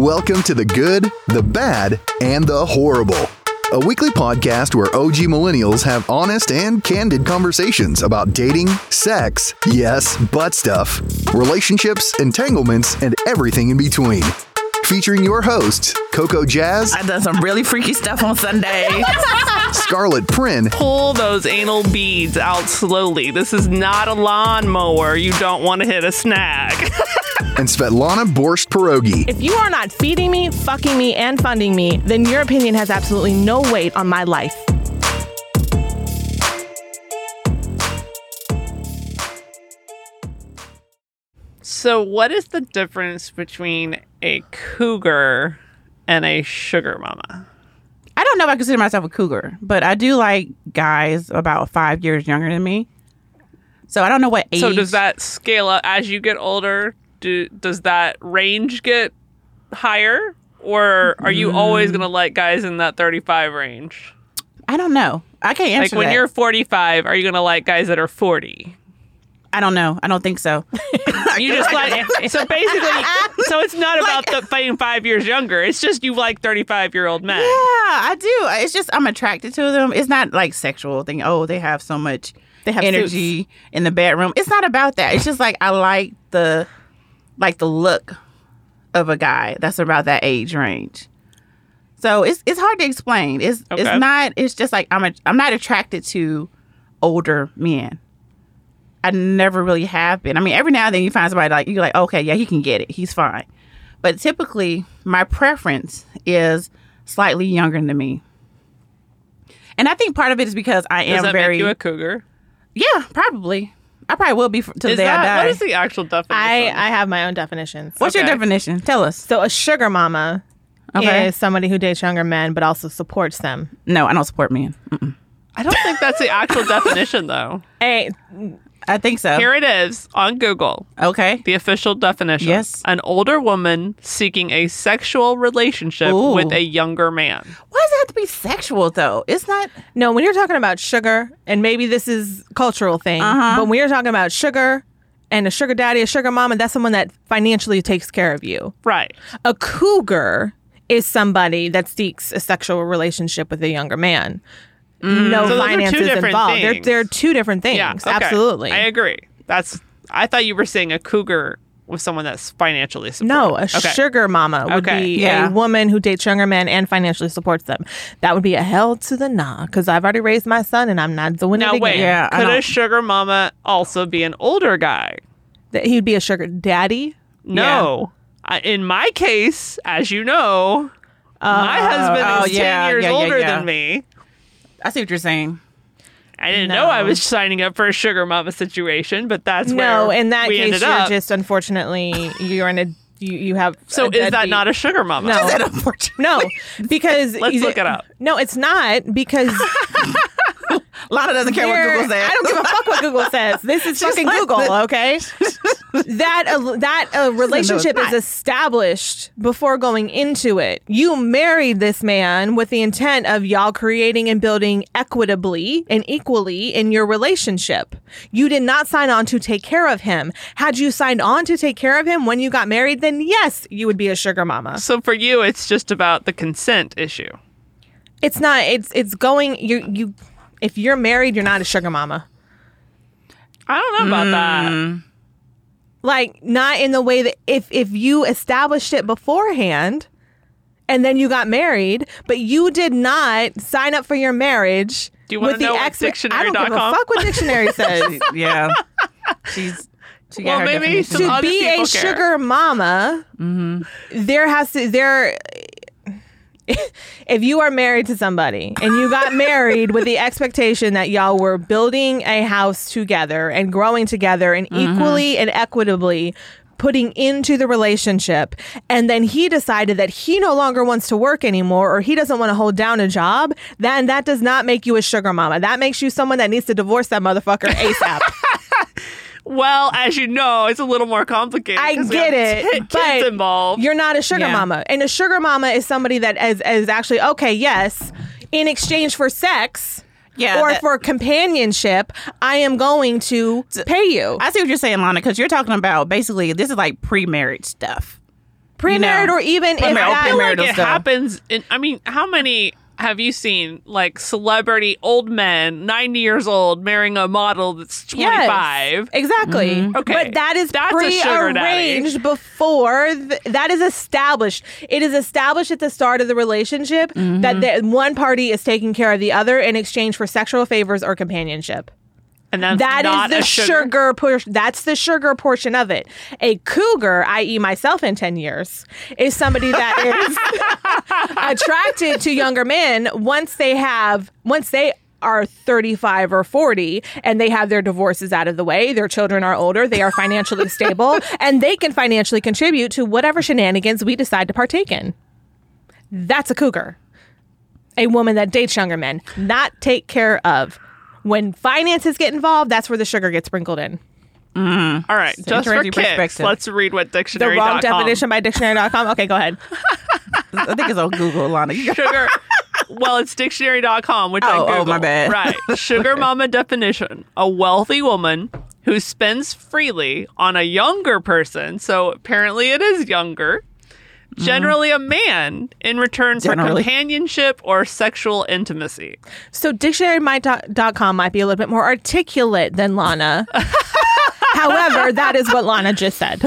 Welcome to The Good, The Bad, and The Horrible, a weekly podcast where OG millennials have honest and candid conversations about dating, sex, yes, butt stuff, relationships, entanglements, and everything in between. Featuring your hosts, Coco Jazz. I've done some really freaky stuff on Sunday. Scarlett Prynne. Pull those anal beads out slowly. This is not a lawnmower. You don't want to hit a snag. And Svetlana Borscht Pierogi. If you are not feeding me, fucking me, and funding me, then your opinion has absolutely no weight on my life. So what is the difference between a cougar and a sugar mama? I don't know if I consider myself a cougar, but I do like guys about 5 years younger than me. So I don't know what age. So does that scale up as you get older? Does that range get higher? Or are you always going to like guys in that 35 range? I don't know. I can't answer that. Like when you're 45, are you going to like guys that are 40? I don't know. I don't think so. You just like it. So basically, so it's not about like, being 5 years younger. It's just you like 35-year-old men. Yeah, I do. It's just I'm attracted to them. It's not like sexual thing. Oh, they have so much energy suits in the bedroom. It's not about that. It's just like I like the look of a guy that's about that age range. So it's hard to explain. It's just like I'm not attracted to older men. I never really have been. I mean, every now and then you find somebody like, you're like, okay, yeah, he can get it. He's fine. But typically, my preference is slightly younger than me. And I think part of it is because I am very... Does that make you a cougar? Yeah, probably. I probably will be till the day I die. What is the actual definition? I have my own definitions. What's your definition? Tell us. So a sugar mama is somebody who dates younger men but also supports them. No, I don't support men. Mm-mm. I don't think that's the actual definition, though. Hey... I think so. Here it is on Google. Okay. The official definition. Yes. An older woman seeking a sexual relationship with a younger man. Why does it have to be sexual, though? It's not... No, when you're talking about sugar, and maybe this is a cultural thing, but when you're talking about sugar and a sugar daddy, a sugar mama, that's someone that financially takes care of you. Right. A cougar is somebody that seeks a sexual relationship with a younger man. No, so finances involved. They're two different things. Yeah, okay. Absolutely, I agree. I thought you were saying a cougar was someone that's financially supported. No, a sugar mama would be a woman who dates younger men and financially supports them. That would be a hell to the nah, because I've already raised my son and I'm not doing it again. Wait, could a sugar mama also be an older guy? That he would be a sugar daddy? No, yeah. In my case, as you know, my husband is 10 years older than me. I see what you're saying. I didn't know I was signing up for a sugar mama situation, but that's where in that case, you're just unfortunately you're in a you have. So is that not a sugar mama? No, is that unfortunate? No, because let's look it up. No, it's not because Lana doesn't care what Google says. I don't give a fuck what Google says. This is fucking Google, okay? That relationship is established before going into it. You married this man with the intent of y'all creating and building equitably and equally in your relationship. You did not sign on to take care of him. Had you signed on to take care of him when you got married, then yes, you would be a sugar mama. So for you, it's just about the consent issue. It's not. It's going. You. If you're married, you're not a sugar mama. I don't know about that. Like, not in the way that if you established it beforehand and then you got married, but you did not sign up for your marriage. Do you want to know what dictionary.com? I don't give a fuck what dictionary says. Yeah. Well, maybe some other people care. To be a sugar mama, if you are married to somebody and you got married with the expectation that y'all were building a house together and growing together and equally and equitably putting into the relationship, and then he decided that he no longer wants to work anymore or he doesn't want to hold down a job, then that does not make you a sugar mama. That makes you someone that needs to divorce that motherfucker ASAP. Well, as you know, it's a little more complicated. I get it, but involved. You're not a sugar mama. And a sugar mama is somebody that is actually, in exchange for sex or for companionship, I am going to pay you. I see what you're saying, Lana, because you're talking about basically this is like pre-marriage stuff. pre-married, or even if that, like, it happens. I mean, how many have you seen, like, celebrity old men, 90 years old, marrying a model that's 25? Yes, exactly. Mm-hmm. Okay, but that is pre-arranged before that is established. It is established at the start of the relationship that one party is taking care of the other in exchange for sexual favors or companionship. And that's the sugar portion of it. A cougar, i.e. myself in 10 years, is somebody that is attracted to younger men once they are 35 or 40 and they have their divorces out of the way, their children are older, they are financially stable, and they can financially contribute to whatever shenanigans we decide to partake in. That's a cougar. A woman that dates younger men, not take care of. When finances get involved, that's where the sugar gets sprinkled in. All right. So just for kicks, let's read what dictionary.com. The wrong definition by dictionary.com? Okay, go ahead. I think it's on Google, Lana. Sugar. Well, it's dictionary.com, which I Googled. Oh, my bad. Right. Sugar mama definition. A wealthy woman who spends freely on a younger person. So apparently it is younger. Generally a man, in return for companionship or sexual intimacy. So dictionary.com might be a little bit more articulate than Lana. However, that is what Lana just said.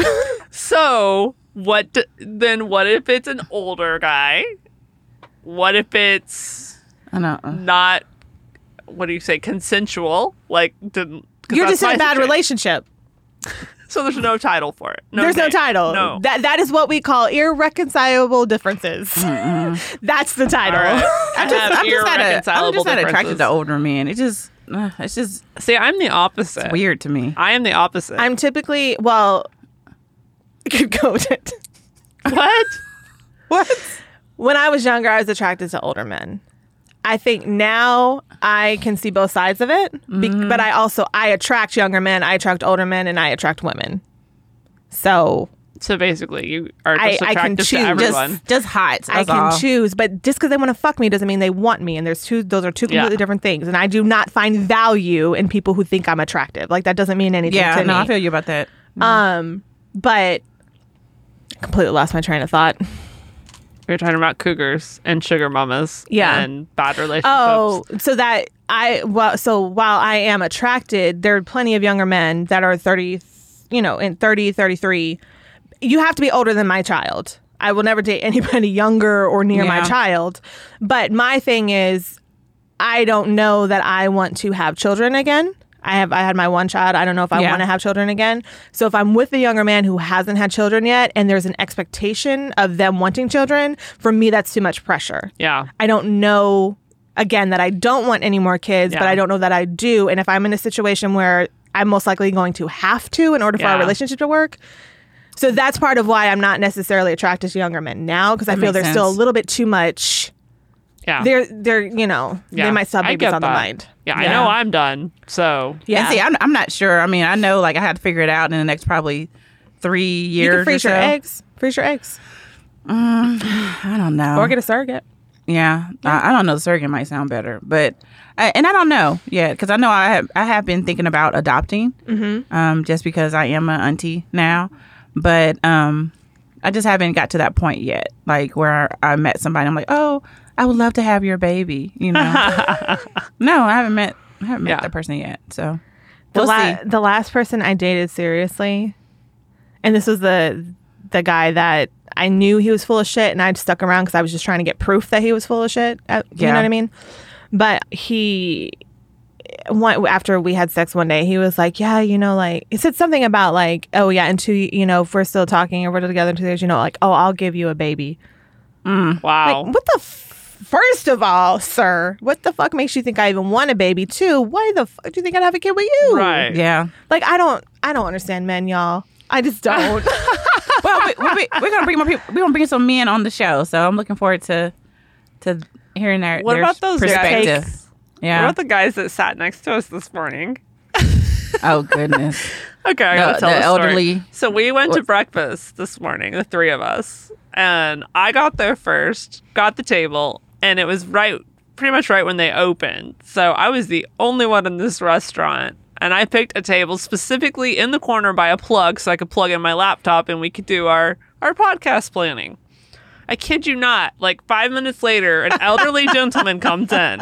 So what if it's an older guy? What if it's not, what do you say, consensual? Like, you're just in a bad relationship. So there's no title for it. No. That is what we call irreconcilable differences. That's the title. Right. I'm just not attracted to older men. See, I'm the opposite. It's weird to me. I am the opposite. I'm typically What? When I was younger, I was attracted to older men. I think now I can see both sides of it, but I attract younger men, I attract older men, and I attract women. So basically, you are just attracted to everyone. Just hot. I can choose, but just because they want to fuck me doesn't mean they want me. And those are two completely different things. And I do not find value in people who think I'm attractive. Like, that doesn't mean anything to me. Yeah, no, I feel you about that. But I completely lost my train of thought. We were talking about cougars and sugar mamas and bad relationships. Oh, so while I am attracted, there are plenty of younger men that are 30, in 30, 33. You have to be older than my child. I will never date anybody younger or near my child. But my thing is, I don't know that I want to have children again. I had my one child. I don't know if I want to have children again. So if I'm with a younger man who hasn't had children yet and there's an expectation of them wanting children, for me, that's too much pressure. Yeah. I don't know, again, that I don't want any more kids, but I don't know that I do. And if I'm in a situation where I'm most likely going to have to in order for our relationship to work. So that's part of why I'm not necessarily attracted to younger men now, because I feel there's still a little bit too much. Yeah. They might still have babies on the mind. Yeah, I know I'm done. So, yeah. And see, I'm not sure. I mean, I know, like, I had to figure it out in the next probably 3 years. You can freeze your eggs. Freeze your eggs. I don't know. Or get a surrogate. Yeah. I don't know. The surrogate might sound better. But, and I don't know yet, because I know I have been thinking about adopting just because I am an auntie now. But I just haven't got to that point yet, like, where I met somebody. I'm like, oh, I would love to have your baby, No, I haven't met that person yet. So the last person I dated seriously, and this was the guy that I knew he was full of shit, and I stuck around because I was just trying to get proof that he was full of shit. You know what I mean? But after we had sex one day, he was like, he said something about like, oh yeah, and 2, if we're still talking or we're together in 2 years, like, oh, I'll give you a baby. Wow. Like, what the First of all, sir, what the fuck makes you think I even want a baby? 2, why the fuck do you think I'd have a kid with you? Right. Yeah. Like, I don't understand men, y'all. I just don't. Well, we're gonna bring more people. We're gonna bring some men on the show, so I'm looking forward to hearing their about those perspective. Guys? Yeah. What about the guys that sat next to us this morning? Oh goodness. Okay, I gotta tell the story. Elderly. So we went to breakfast this morning, the three of us, and I got there first, got the table. And it was pretty much right when they opened. So I was the only one in this restaurant And I picked a table specifically in the corner by a plug so I could plug in my laptop and we could do our podcast planning. I kid you not, like 5 minutes later, an elderly gentleman comes in.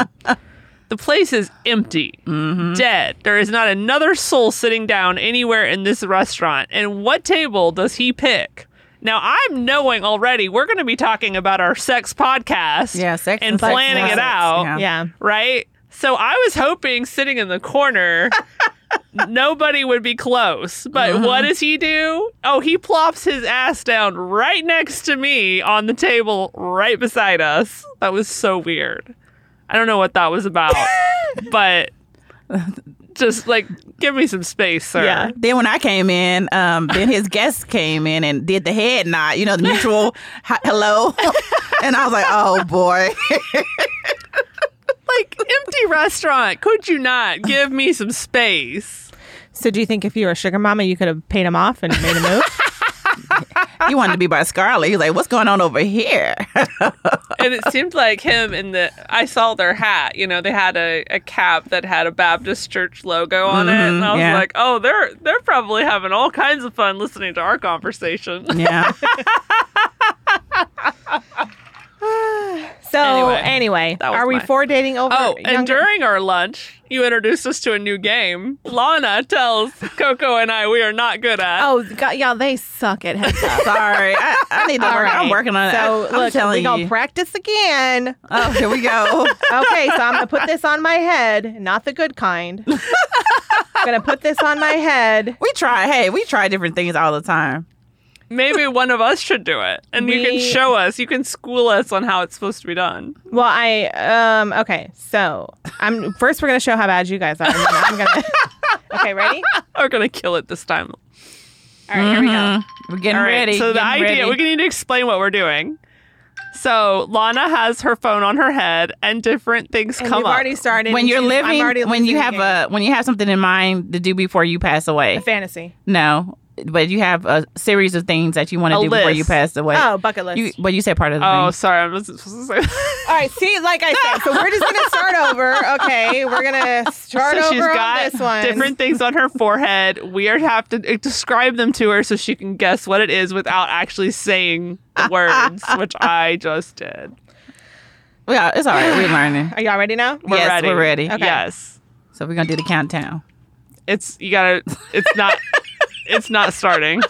The place is empty, dead. There is not another soul sitting down anywhere in this restaurant. And what table does he pick? Now, I'm knowing already we're going to be talking about our sex podcast and planning it out, right? So I was hoping sitting in the corner, nobody would be close. But what does he do? Oh, he plops his ass down right next to me on the table right beside us. That was so weird. I don't know what that was about, but... Just like, give me some space, sir. Yeah. Then when I came in, then his guest came in and did the head nod, you know, the mutual hello. And I was like, oh boy. Like, empty restaurant. Could you not give me some space? So do you think if you were a sugar mama, you could have paid him off and made a move? He wanted to be by Scarlett. He's like, what's going on over here? And it seemed like him and I saw their hat. You know, they had a cap that had a Baptist church logo on it. And I was like, oh, they're probably having all kinds of fun listening to our conversation. Yeah. So anyway are we for dating over? Oh, and during our lunch, you introduced us to a new game. Lana tells Coco and I we are not good at. Oh, God, y'all, they suck at heads up. Sorry, I need to work. Right. I'm working on it. So look, we gonna practice again. Oh, here we go. Okay, so I'm gonna put this on my head, not the good kind. I'm gonna put this on my head. We try. Hey, we try different things all the time. Maybe one of us should do it, and you can show us. You can school us on how it's supposed to be done. Well, okay. So first we're gonna show how bad you guys are. Okay, ready? We're gonna kill it this time. All right, here we go. We're getting ready. So the idea, we're gonna need to explain what we're doing. So Lana has her phone on her head, and different things and come up. Already started when you're living. When you have when you have something in mind to do before you pass away. A fantasy. No. But you have a series of things that you want to do before you pass away. Oh, bucket list. But you said part of the thing. Oh, sorry. I wasn't supposed to say that. All right. See, like I said, so we're just going to start over. Okay. We're going to start over on this one. Different things on her forehead. We have to describe them to her so she can guess what it is without actually saying the words, which I just did. Yeah, it's all right. We're learning. Are y'all ready now? Yes, we're ready. Okay. Yes. So we're going to do the countdown. It's not starting.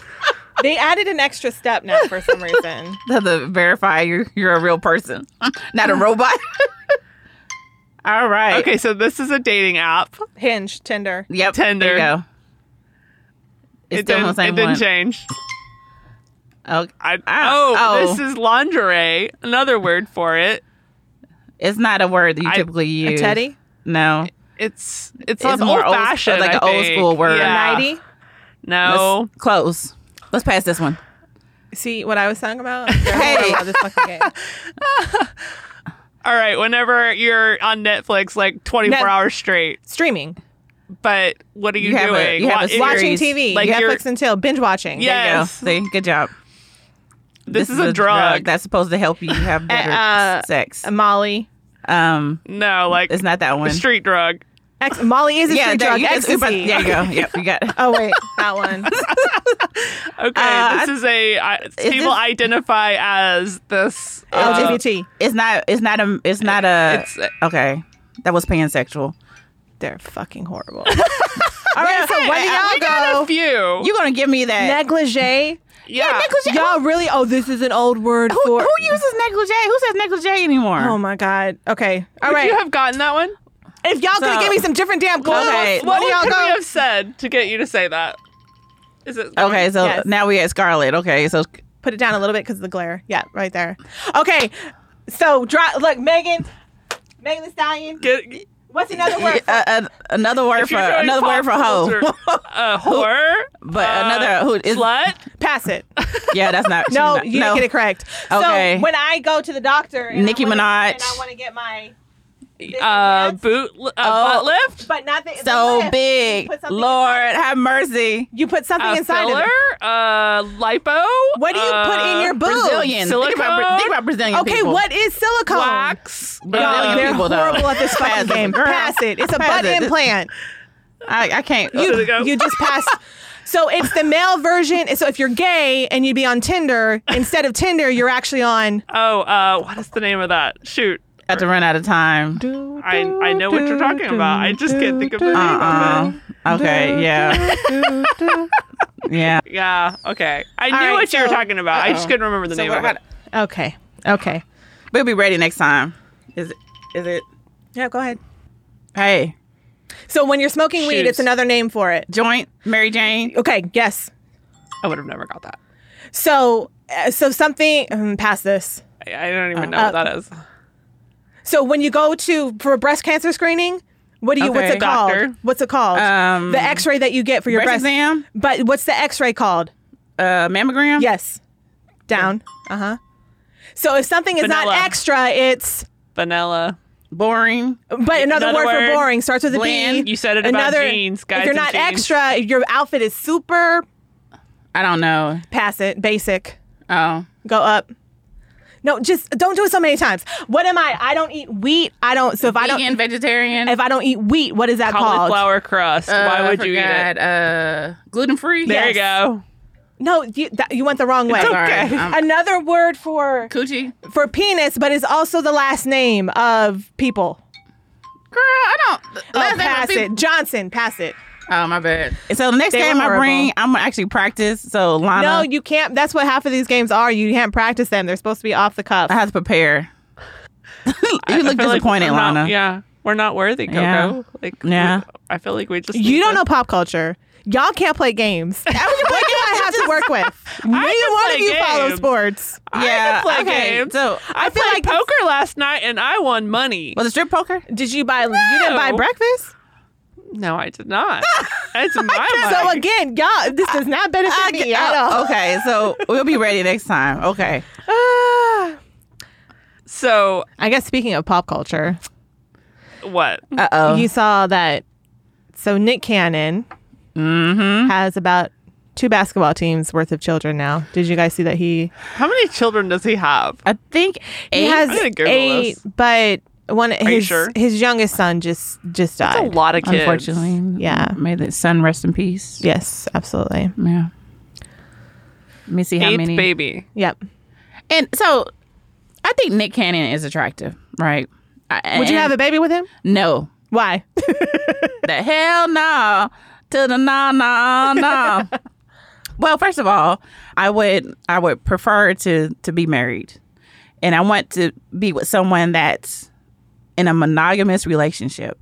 They added an extra step now for some reason. To verify you're a real person, not a robot. All right. Okay, so this is a dating app. Hinge, Tinder. Yep. Tinder. There you go. It didn't change. This is lingerie. Another word for it. It's not a word that you typically use. A teddy? No. It's more old-fashioned. Like an old-school word. Yeah. A nightie? No. Let's pass this one. See what I was talking about? Hey. This fucking game. All right. Whenever you're on Netflix, like 24 hours straight. Streaming. But what are you doing? You have watching TV. Like Netflix and chill. Binge watching. Yes. There you go. See? Good job. This is a drug. That's supposed to help you have better sex. Molly. No, like. It's not that one. A street drug. Molly is a street drug. Ecstasy. There you go. Yep, you got it. Oh, wait. That one. Okay. This is a... people identify as this... LGBT. Okay. That was pansexual. They're fucking horrible. All right, so where do y'all go? A few. You're going to give me that. Negligee? Yeah. Negligee. Y'all really... Oh, this is an old word for... Who uses negligee? Who says negligee anymore? Oh, my God. Okay. All right. Would you have gotten that one? If y'all could give me some different damn clues, what could we have said to get you to say that? Is it okay? So now we at Scarlett. Okay, so put it down a little bit because of the glare. Yeah, right there. Okay, so look, Megan the Stallion. What's another word? Another word for hoe. Whore, but another who is slut. Pass it. Yeah, that's not. You didn't get it correct. Okay. So when I go to the doctor, and Nicki Minaj, and I want to get my. Butt lift, but not the so lift. Big. Lord, have mercy. You put something inside filler, of it. Lipo. What do you put in your boobs? Brazilian. Silicone. Think about Brazilian people. Okay, what is silicone? Wax. Brazilian people, though. They're horrible at this fucking game. Pass it. It's a butt implant. I can't. You just passed. So it's the male version. So if you're gay and you'd be on Tinder, instead of Tinder, you're actually on. Oh, what is the name of that? Shoot. Got to run out of time. I know what you're talking about. I just can't think of the name of it. Okay, yeah. Yeah. Yeah, okay. I knew right, what you were talking about. Uh-oh. I just couldn't remember the name of it. Okay. We'll be ready next time. Is it? Yeah, go ahead. Hey. So when you're smoking weed, it's another name for it. Joint, Mary Jane. Okay, yes. I would have never got that. So something, past this. I don't even know what that is. So when you go for breast cancer screening, what's it doctor. Called? What's it called? The X-ray that you get for your breast exam. But what's the X-ray called? Mammogram. Yes. Down. Yeah. So if something is not extra, it's vanilla. Boring. But another word for boring starts with bland. B. You said it about jeans, guys. If you're not extra, your outfit is super. I don't know. Pass it. Basic. Oh. Go up. No, just don't do it so many times. What am I? I don't eat wheat. I don't. So if vegan, I don't vegetarian. If I don't eat wheat, what is that called? Cauliflower crust. Why would you eat it? Gluten free. There you go. No, you went the wrong way. It's okay. Another word for coochie, for penis, but it's also the last name of people. Girl, I don't. Pass it, Johnson. Pass it. Oh, my bad. So the next game I bring, I'm going to actually practice. So Lana. No, you can't. That's what half of these games are. You can't practice them. They're supposed to be off the cuff. I have to prepare. You look disappointed, like Lana. Yeah. We're not worthy, Coco. Yeah. I feel like we just. You don't know pop culture. Y'all can't play games. What do I have to work with? Neither one of you follow sports. Yeah, I can play games. So I played poker last night and I won money. Was it strip poker? Did you buy? No. You didn't buy breakfast? No, I did not. It's my money. So again, y'all, this does not benefit me at all. Okay, so we'll be ready next time. Okay. So I guess speaking of pop culture, what? You saw that? So Nick Cannon. Mm-hmm. Has about 2 basketball teams worth of children now. Did you guys see that he... How many children does he have? I think 8. He has 8, but his youngest son just died. That's a lot of kids. Unfortunately. Yeah. May the son rest in peace. Yes, absolutely. Yeah. Let me see how many. 8th baby. Yep. And so, I think Nick Cannon is attractive, right? Would you have a baby with him? No. Why? The hell no. To the no. Well, first of all, I would prefer to be married, and I want to be with someone that's in a monogamous relationship.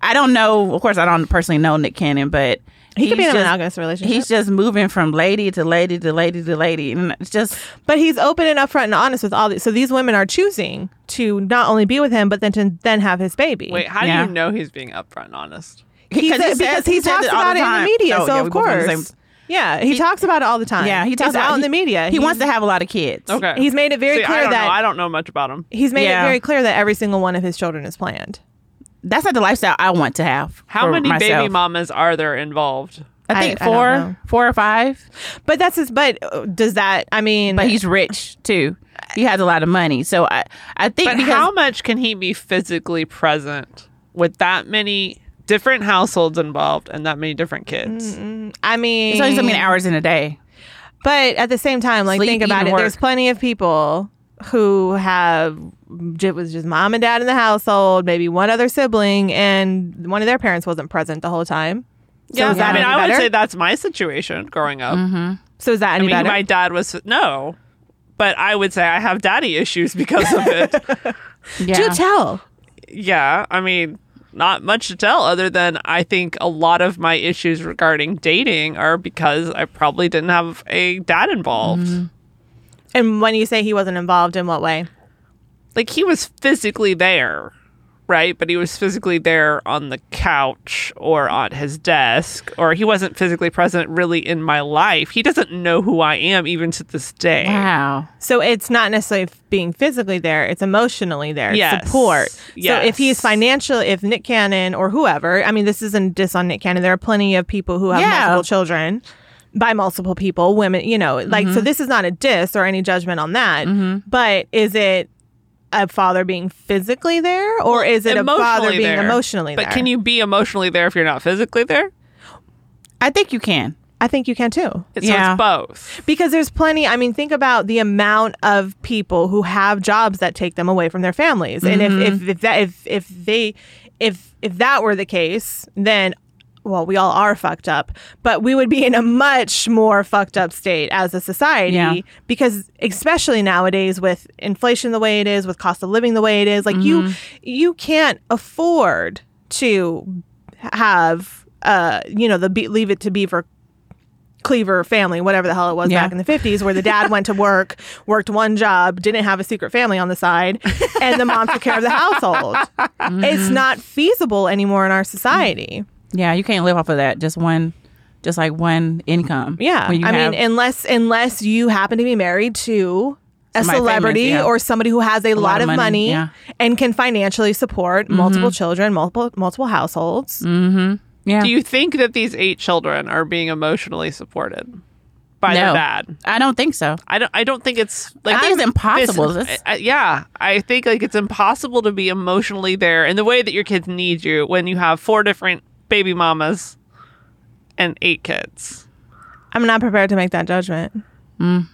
I don't know. Of course, I don't personally know Nick Cannon, but he could be in a monogamous relationship. He's just moving from lady to lady to lady to lady, and it's just. But he's open and upfront and honest with all these. So these women are choosing to not only be with him, but then to have his baby. Wait, how do you know he's being upfront and honest? Because he talks about it in the media, of course. Yeah, he talks about it all the time. Yeah, he talks out in the media. He wants to have a lot of kids. Okay, he's made it very clear that I don't know much about him. He's made it very clear that every single one of his children is planned. That's not the lifestyle I want to have. How many baby mamas are there involved? I think 4 or 5. But that's his. But does that? I mean, but he's rich too. He has a lot of money, so I think. But how much can he be physically present with that many? Different households involved and that many different kids. I mean... It's only so many hours in a day. But at the same time, like, think about it. Work. There's plenty of people who was just mom and dad in the household, maybe one other sibling, and one of their parents wasn't present the whole time. So I would say that's my situation growing up. Mm-hmm. So is that any better? My dad was... No. But I would say I have daddy issues because of it. Yeah. Do tell. Yeah. I mean... Not much to tell other than I think a lot of my issues regarding dating are because I probably didn't have a dad involved. Mm-hmm. And when you say he wasn't involved, in what way? Like, he was physically there, right? But he was physically there on the couch or on his desk, or he wasn't physically present really in my life. He doesn't know who I am even to this day. Wow. So it's not necessarily being physically there, it's emotionally there. Yes. Support. Yes. So if he's if Nick Cannon or whoever, I mean, this isn't a diss on Nick Cannon. There are plenty of people who have multiple children by multiple people, women, like, so this is not a diss or any judgment on that. Mm-hmm. But is it a father being physically there, or is it a father being emotionally there? But can you be emotionally there if you're not physically there? I think you can. I think you can too. So it's both. Because there's plenty, I mean, think about the amount of people who have jobs that take them away from their families. Mm-hmm. And if that were the case, then, well, we all are fucked up, but we would be in a much more fucked up state as a society, because especially nowadays with inflation the way it is, with cost of living the way it is, like you can't afford to have leave it to Beaver Cleaver family, whatever the hell it was back in the 50s, where the dad went to work, worked one job, didn't have a secret family on the side, and the mom took care of the household. Mm-hmm. It's not feasible anymore in our society. Yeah, you can't live off of that. Just like one income. Yeah. I mean, unless you happen to be married to a celebrity or somebody who has a lot of money and can financially support multiple children, multiple households. Mm-hmm. Yeah. Do you think that these 8 children are being emotionally supported by the dad? I don't think so. I don't think it's like I think it's impossible. I think like it's impossible to be emotionally there in the way that your kids need you when you have 4 different baby mamas and 8 kids. I'm not prepared to make that judgment. Mm.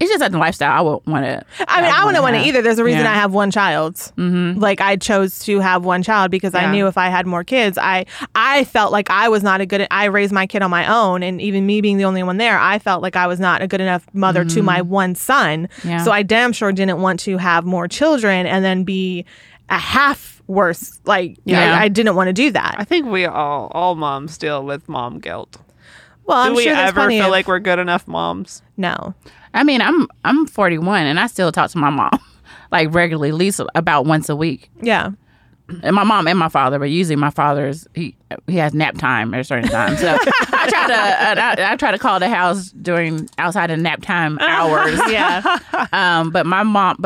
It's just a lifestyle I wouldn't want it. I wouldn't want it either. There's a reason I have one child. Mm-hmm. Like, I chose to have one child because I knew if I had more kids, I felt like I was not a good... I raised my kid on my own, and even me being the only one there, I felt like I was not a good enough mother to my one son. Yeah. So I damn sure didn't want to have more children and then be a half worse. Like, I didn't want to do that. I think we all moms deal with mom guilt. Well, do we ever feel like we're good enough moms? No. I mean, I'm 41 and I still talk to my mom like regularly, at least about once a week. Yeah. And my mom and my father, but usually my father's he has nap time at a certain time. So I try to call the house during outside of nap time hours. But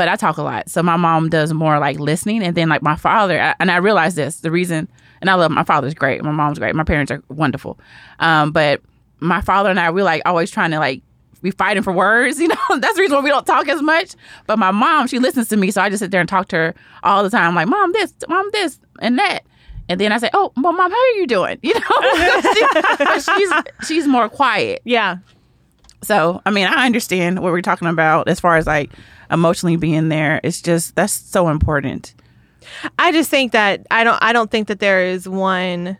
I talk a lot. So my mom does more like listening, and then like my father and I realized this, the reason, and I love my father's great, my mom's great, my parents are wonderful. But my father and I, we're like always trying to like be fighting for words, you know. That's the reason why we don't talk as much. But my mom, she listens to me, so I just sit there and talk to her all the time. I'm like, mom, this, and that. And then I say, oh, well, mom, how are you doing? You know, but she's more quiet. Yeah. So, I mean, I understand what we're talking about as far as like emotionally being there. It's just, that's so important. I just think that I don't think that there is one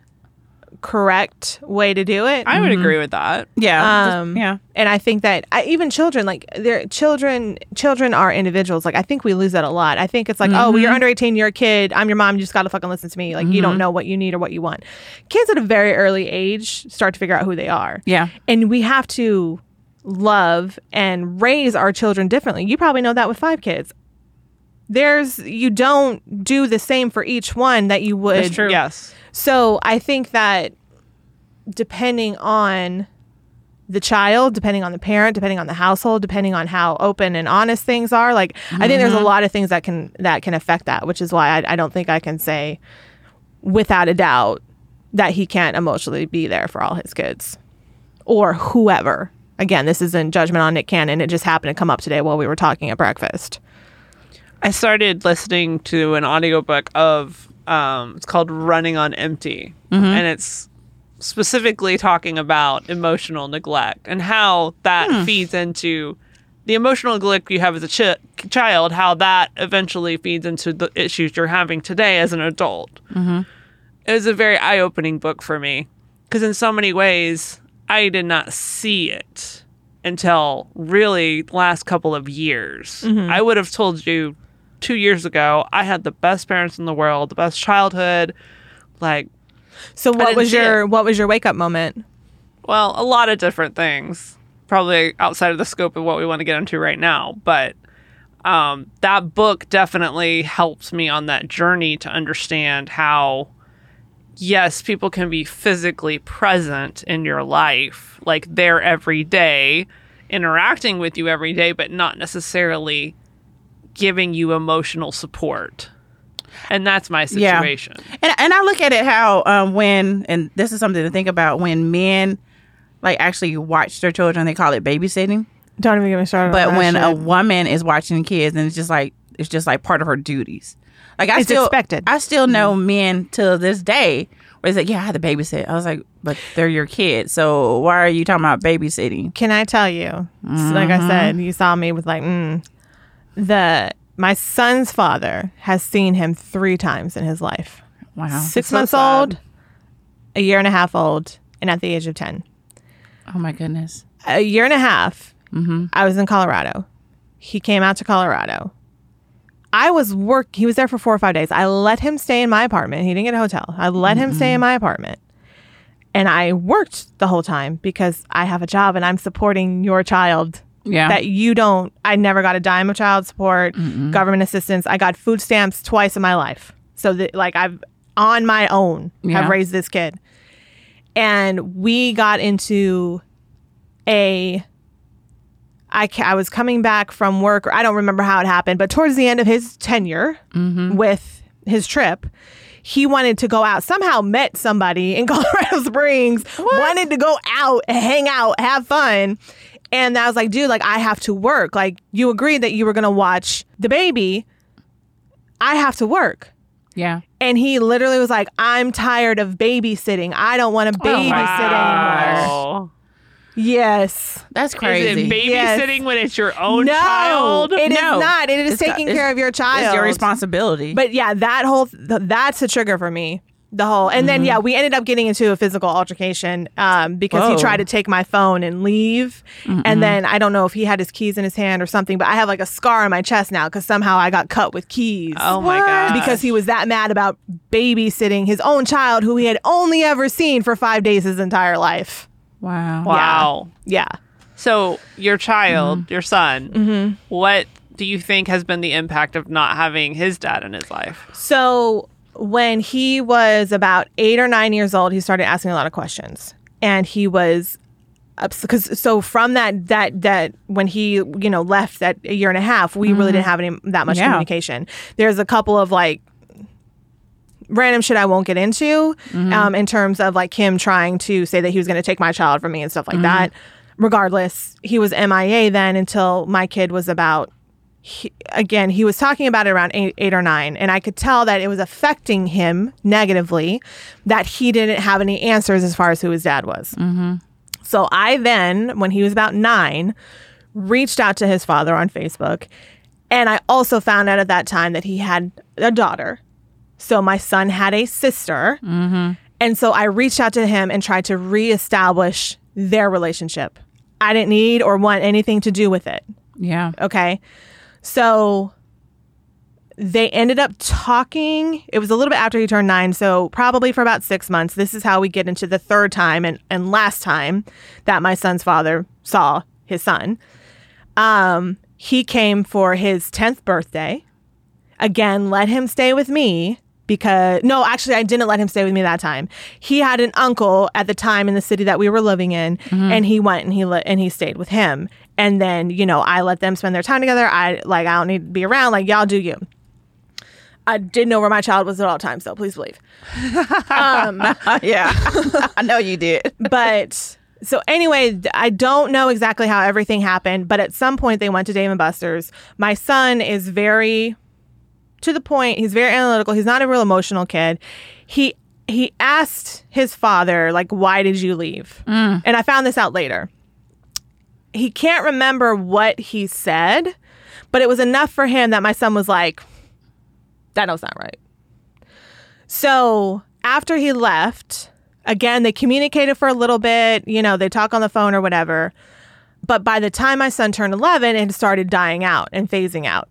correct way to do it. I would agree with that. Yeah. And I think that even children, like their children are individuals. Like, I think we lose that a lot. I think it's like, oh, well, you're under 18, you're a kid, I'm your mom, you just gotta fucking listen to me. Like, you don't know what you need or what you want. Kids at a very early age start to figure out who they are. Yeah. And we have to love and raise our children differently. You probably know that with 5 kids. You don't do the same for each one that you would. That's true. Yes. So I think that depending on the child, depending on the parent, depending on the household, depending on how open and honest things are, like I think there's a lot of things that can affect that, which is why I don't think I can say without a doubt that he can't emotionally be there for all his kids or whoever. Again, this isn't judgment on Nick Cannon. It just happened to come up today while we were talking at breakfast. I started listening to an audiobook of it's called Running on Empty, and it's specifically talking about emotional neglect and how that feeds into the emotional neglect you have as a child, how that eventually feeds into the issues you're having today as an adult. Mm-hmm. It was a very eye-opening book for me because in so many ways I did not see it until really the last couple of years. Mm-hmm. I would have told you 2 years ago, I had the best parents in the world, the best childhood. Like, so what was your wake up moment? Well, a lot of different things, probably outside of the scope of what we want to get into right now. But that book definitely helped me on that journey to understand how, yes, people can be physically present in your life, like they're every day, interacting with you every day, but not necessarily giving you emotional support. And that's my situation. Yeah. And I look at it how when, and this is something to think about, when men like actually watch their children, they call it babysitting. Don't even get me started. But when a woman is watching kids, and it's just like part of her duties. Like it's expected. I still know men till this day where it's like, yeah, I had to babysit. I was like, but they're your kids, so why are you talking about babysitting? Can I tell you? Mm-hmm. So like I said, you saw me with like my son's father has seen him 3 times in his life. Wow. 6 months old, a year and a half old, and at the age of 10. Oh my goodness. A year and a half. Mm-hmm. I was in Colorado. He came out to Colorado. He was there for 4 or 5 days. I let him stay in my apartment. He didn't get a hotel. I let him stay in my apartment. And I worked the whole time because I have a job and I'm supporting your child. Yeah. I never got a dime of child support, government assistance. I got food stamps twice in my life. So that I've on my own have raised this kid. And we got into I was coming back from work. Or I don't remember how it happened, but towards the end of his tenure with his trip, he wanted to go out. Somehow met somebody in Colorado Springs, wanted to go out, hang out, have fun. And I was like, dude, I have to work. Like, you agreed that you were going to watch the baby. I have to work. Yeah. And he literally was like, I'm tired of babysitting. I don't want to babysit anymore. Yes. That's crazy. Is it babysitting when it's your own child? It is not. It is taking care of your child. It's your responsibility. But yeah, that's a trigger for me. Then we ended up getting into a physical altercation because he tried to take my phone and leave. Mm-mm. And then I don't know if he had his keys in his hand or something, but I have a scar on my chest now because somehow I got cut with keys. Oh my God. Because he was that mad about babysitting his own child who he had only ever seen for 5 days his entire life. Wow. Yeah. So your child, your son, what do you think has been the impact of not having his dad in his life? So when he was about 8 or 9 years old, he started asking a lot of questions. And he was from that when he left that a year and a half, we really didn't have that much communication. There's a couple of random shit I won't get into in terms of him trying to say that he was going to take my child from me and stuff like that. Regardless, he was MIA then until my kid was about, he was talking about it around 8 or 9. And I could tell that it was affecting him negatively, that he didn't have any answers as far as who his dad was. So I then, when he was about 9, reached out to his father on Facebook. And I also found out at that time that he had a daughter. So my son had a sister. And so I reached out to him and tried to reestablish their relationship. I didn't need or want anything to do with it. Yeah. Okay. So they ended up talking. It was a little bit after he turned 9. So probably for about 6 months. This is how we get into the third time and last time that my son's father saw his son. He came for his 10th birthday. Again, let him stay with me because... No, actually, I didn't let him stay with me that time. He had an uncle at the time in the city that we were living in, and he went and he stayed with him. And then, I let them spend their time together. I don't need to be around. Y'all do you. I didn't know where my child was at all times, so please believe. Yeah, I know you did. But... So anyway, I don't know exactly how everything happened, but at some point they went to Dave and Buster's. My son is very... to the point. He's very analytical. He's not a real emotional kid. He asked his father, why did you leave? And I found this out later. He can't remember what he said, but it was enough for him that my son was like, that was not right. So after he left, again, they communicated for a little bit. They talk on the phone or whatever. But by the time my son turned 11, it started dying out and phasing out.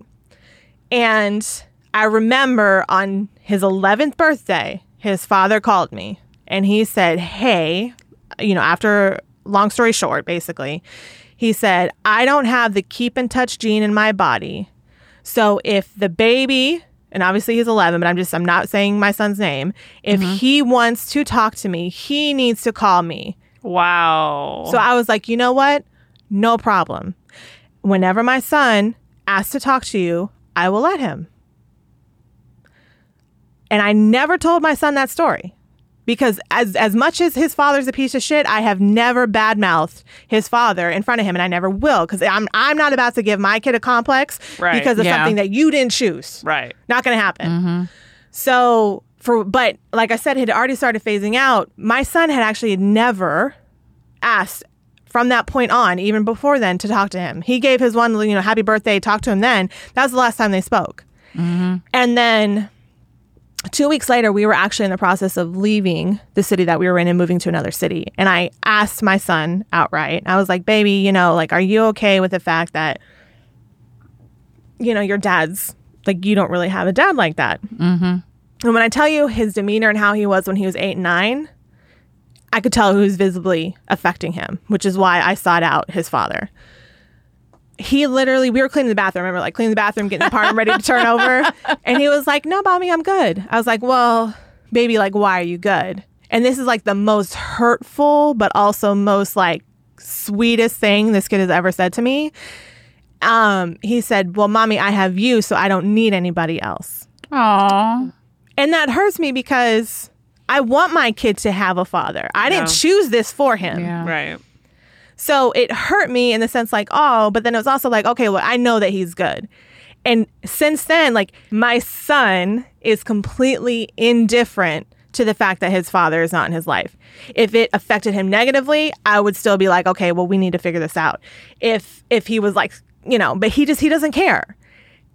And I remember on his 11th birthday, his father called me and he said, hey, after long story short, basically, he said, I don't have the keep in touch gene in my body. So if the baby, and obviously he's 11, but I'm not saying my son's name. If he wants to talk to me, he needs to call me. Wow. So I was like, you know what? No problem. Whenever my son asks to talk to you, I will let him. And I never told my son that story. because as much as his father's a piece of shit, I have never badmouthed his father in front of him, and I never will, because I'm not about to give my kid a complex because of something that you didn't choose. Right. Not going to happen. Mm-hmm. So, but like I said, it had already started phasing out. My son had actually never asked from that point on, even before then, to talk to him. He gave his one, happy birthday, talk to him then. That was the last time they spoke. Mm-hmm. And then 2 weeks later, we were actually in the process of leaving the city that we were in and moving to another city. And I asked my son outright. I was like, baby, are you okay with the fact that, your dad's, you don't really have a dad like that? Mm-hmm. And when I tell you his demeanor and how he was when he was 8 and 9, I could tell who was visibly affecting him, which is why I sought out his father. He literally, we were cleaning the bathroom. Remember, cleaning the bathroom, getting the apartment ready to turn over. And he was like, no, mommy, I'm good. I was like, well, baby, why are you good? And this is the most hurtful, but also most sweetest thing this kid has ever said to me. He said, well, mommy, I have you, so I don't need anybody else. Aww. And that hurts me because I want my kid to have a father. I didn't choose this for him. Yeah. Right. So it hurt me in the sense but then it was also okay, well, I know that he's good. And since then, my son is completely indifferent to the fact that his father is not in his life. If it affected him negatively, I would still be okay, well, we need to figure this out. If he was but he doesn't care.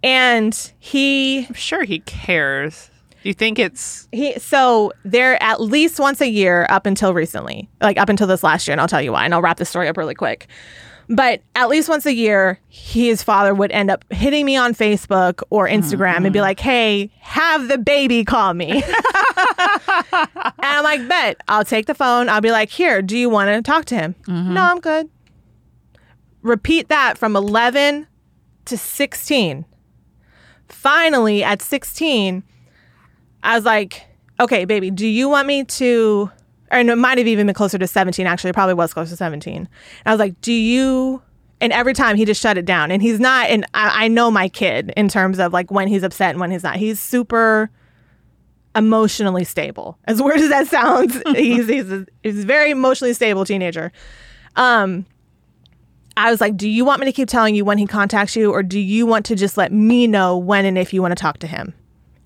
And I'm sure he cares. Do you think it's... So they're at least once a year up until recently, up until this last year, and I'll tell you why, and I'll wrap this story up really quick. But at least once a year, his father would end up hitting me on Facebook or Instagram and be like, hey, have the baby call me. And I'm like, bet. I'll take the phone. I'll be like, here, do you want to talk to him? Mm-hmm. No, I'm good. Repeat that from 11 to 16. Finally, at 16... I was like, okay, baby, do you want me to, and it might have even been closer to 17, actually, it probably was close to 17. And I was like, do you, and every time he just shut it down. And he's not, and I know my kid in terms of when he's upset and when he's not. He's super emotionally stable. As weird as that sounds, he's a very emotionally stable teenager. I was like, do you want me to keep telling you when he contacts you, or do you want to just let me know when and if you want to talk to him?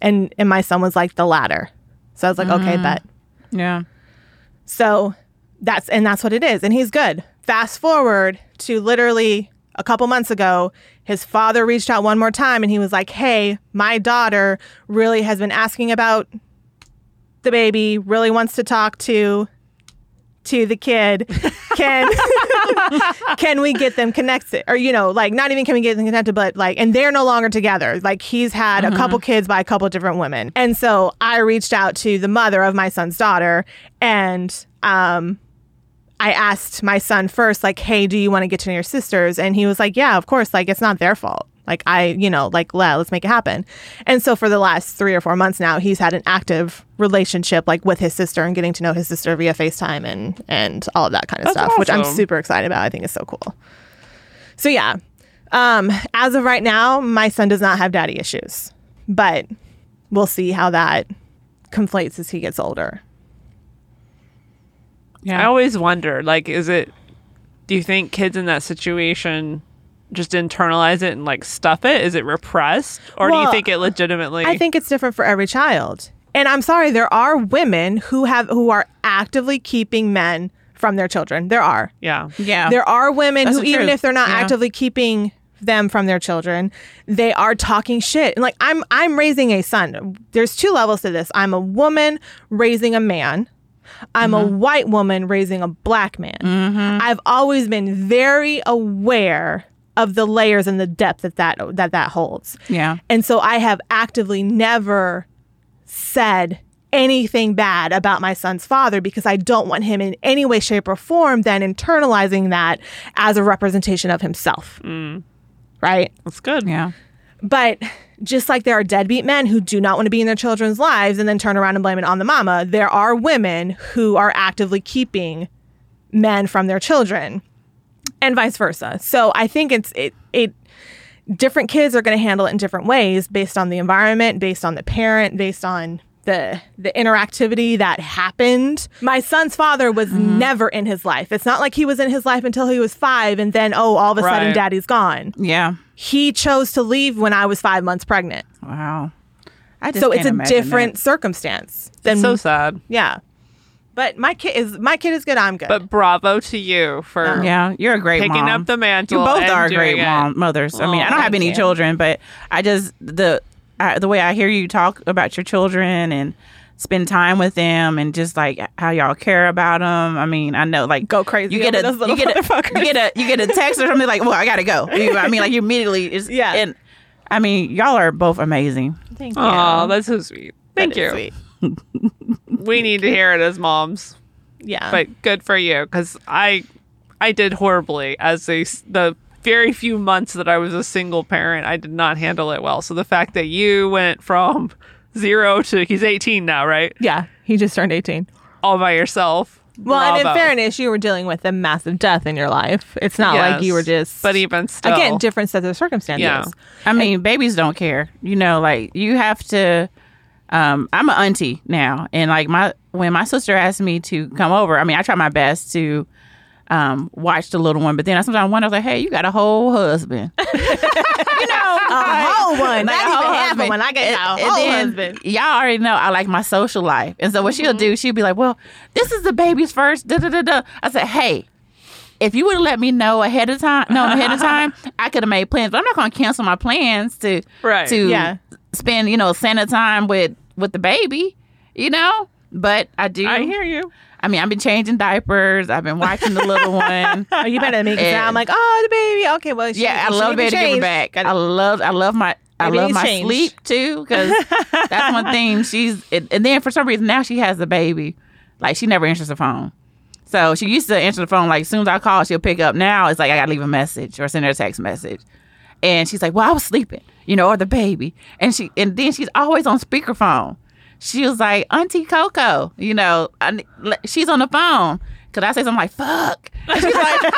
And my son was like the latter. So I was like, okay, bet. Yeah. So that's what it is. And he's good. Fast forward to literally a couple months ago, his father reached out one more time and he was like, hey, my daughter really has been asking about the baby, really wants to talk to the kid. Can we get them connected? Or, not even can we get them connected, but and they're no longer together. He's had a couple kids by a couple different women. And so I reached out to the mother of my son's daughter and I asked my son first, hey, do you want to get to know your sisters? And he was like, yeah, of course. It's not their fault. Let's make it happen. And so for the last 3 or 4 months now, he's had an active relationship with his sister and getting to know his sister via FaceTime and all of that kind of stuff, awesome. Which I'm super excited about. I think it's so cool. So yeah, as of right now, my son does not have daddy issues, but we'll see how that conflates as he gets older. Yeah, I always wonder, do you think kids in that situation just internalize it and stuff it? Is it repressed? Or do you think it legitimately... I think it's different for every child. And I'm sorry, there are women who are actively keeping men from their children. There are. Yeah. Yeah. There are women who, even if they're not actively keeping them from their children, they are talking shit. And I'm raising a son. There's two levels to this. I'm a woman raising a man. I'm a white woman raising a black man. Mm-hmm. I've always been very aware of the layers and the depth that holds. Yeah. And so I have actively never said anything bad about my son's father because I don't want him in any way, shape, or form then internalizing that as a representation of himself. Mm. Right? That's good. Yeah. But just like there are deadbeat men who do not want to be in their children's lives and then turn around and blame it on the mama, there are women who are actively keeping men from their children. And vice versa. So I think it's different kids are going to handle it in different ways based on the environment, based on the parent, based on the interactivity that happened. My son's father was never in his life. It's not like he was in his life until he was 5 and then, all of a sudden daddy's gone. Yeah. He chose to leave when I was 5 months pregnant. Wow. So it's a different circumstance. It's so sad. Yeah. But my kid is good. I'm good. But bravo to you for you're a great mom. Picking up the mantle. You both are great mothers. Oh, I mean, I don't have any children, but I just the way I hear you talk about your children and spend time with them and just like how y'all care about them. I mean, I know like go crazy. You get a text or something like, well, I gotta go. I mean, like you immediately and I mean, y'all are both amazing. Thank you. Oh, that's so sweet. Thank you. We need to hear it as moms. Yeah. But good for you, because I did horribly as the very few months that I was a single parent. I did not handle it well. So the fact that you went from 0 to he's 18 now, right? Yeah. He just turned 18. All by yourself. Well, bravo. And in fairness, you were dealing with a massive death in your life. It's not like you were just... But even still. Again, different sets of circumstances. Yeah. I mean, babies don't care. You know, like, you have to... I'm an auntie now, and like when my sister asked me to come over, I mean, I try my best to watch the little one, but then I sometimes wonder, like, hey, you got a whole husband, a whole husband. Y'all already know I like my social life, and so what she'll do, she'll be like, well, this is the baby's first. I said, hey. If you would have let me know ahead of time, I could have made plans. But I'm not going to cancel my plans to spend, Santa time with the baby, But I do. I hear you. I mean, I've been changing diapers. I've been watching the little one. Oh, you better make it sound like, the baby. Okay, well, I love baby to give her back. I love my sleep too, because that's one thing. And then for some reason now she has the baby, like she never answers the phone. So she used to answer the phone, like, as soon as I call, she'll pick up. Now it's like, I got to leave a message or send her a text message. And she's like, well, I was sleeping, or the baby. And then she's always on speakerphone. She was like, Auntie Coco, she's on the phone. Because I say something like, fuck. And she's like,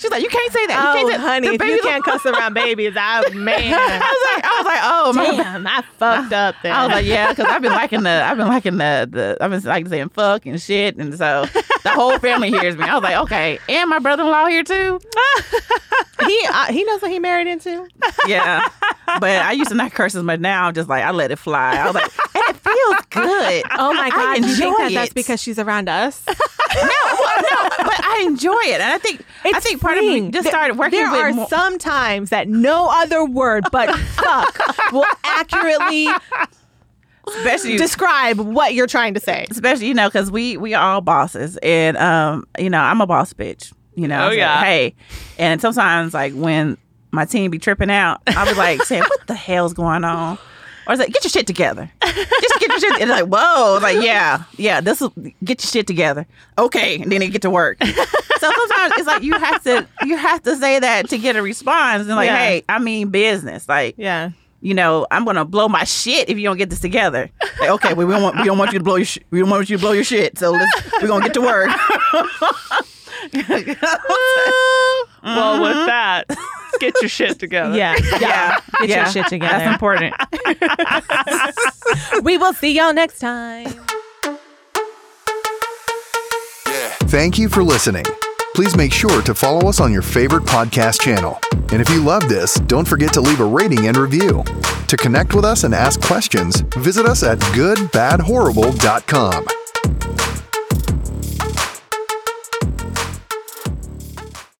she's like, you can't say that. Oh, honey, if you can't cuss around babies, I was like, oh, damn, man. I fucked up there. I was like, yeah, because I've been liking saying fuck and shit, and so the whole family hears me. I was like, okay, and my brother-in-law here too. He knows what he married into. Yeah, but I used to not curse as much. Now I'm just like, I let it fly. I was like, and it feels good. Oh my God, do you think that's because she's around us? No, but I enjoy it, and I think part of me just started working. There are some times that no other word but fuck will accurately, especially describe what you're trying to say. Especially, because we are all bosses, and I'm a boss bitch. Oh, so, yeah. Hey, and sometimes like when my team be tripping out, I was like saying, "What the hell's going on?" Or it's like, get your shit together. Just get your shit. It's like, whoa. It's like, yeah, this will get your shit together. Okay. And then they get to work. So sometimes it's like you have to say that to get a response. And like, hey, I mean business. Like, I'm gonna blow my shit if you don't get this together. Like, okay, we don't want you to blow your shit. We don't want you to blow your shit. So we're gonna get to work. Well, with that, get your shit together. Get your shit together. That's important. We will see y'all next time. Thank you for listening. Please make sure to follow us on your favorite podcast channel. And if you love this, don't forget to leave a rating and review. To connect with us and ask questions, visit us at goodbadwhoreable.com.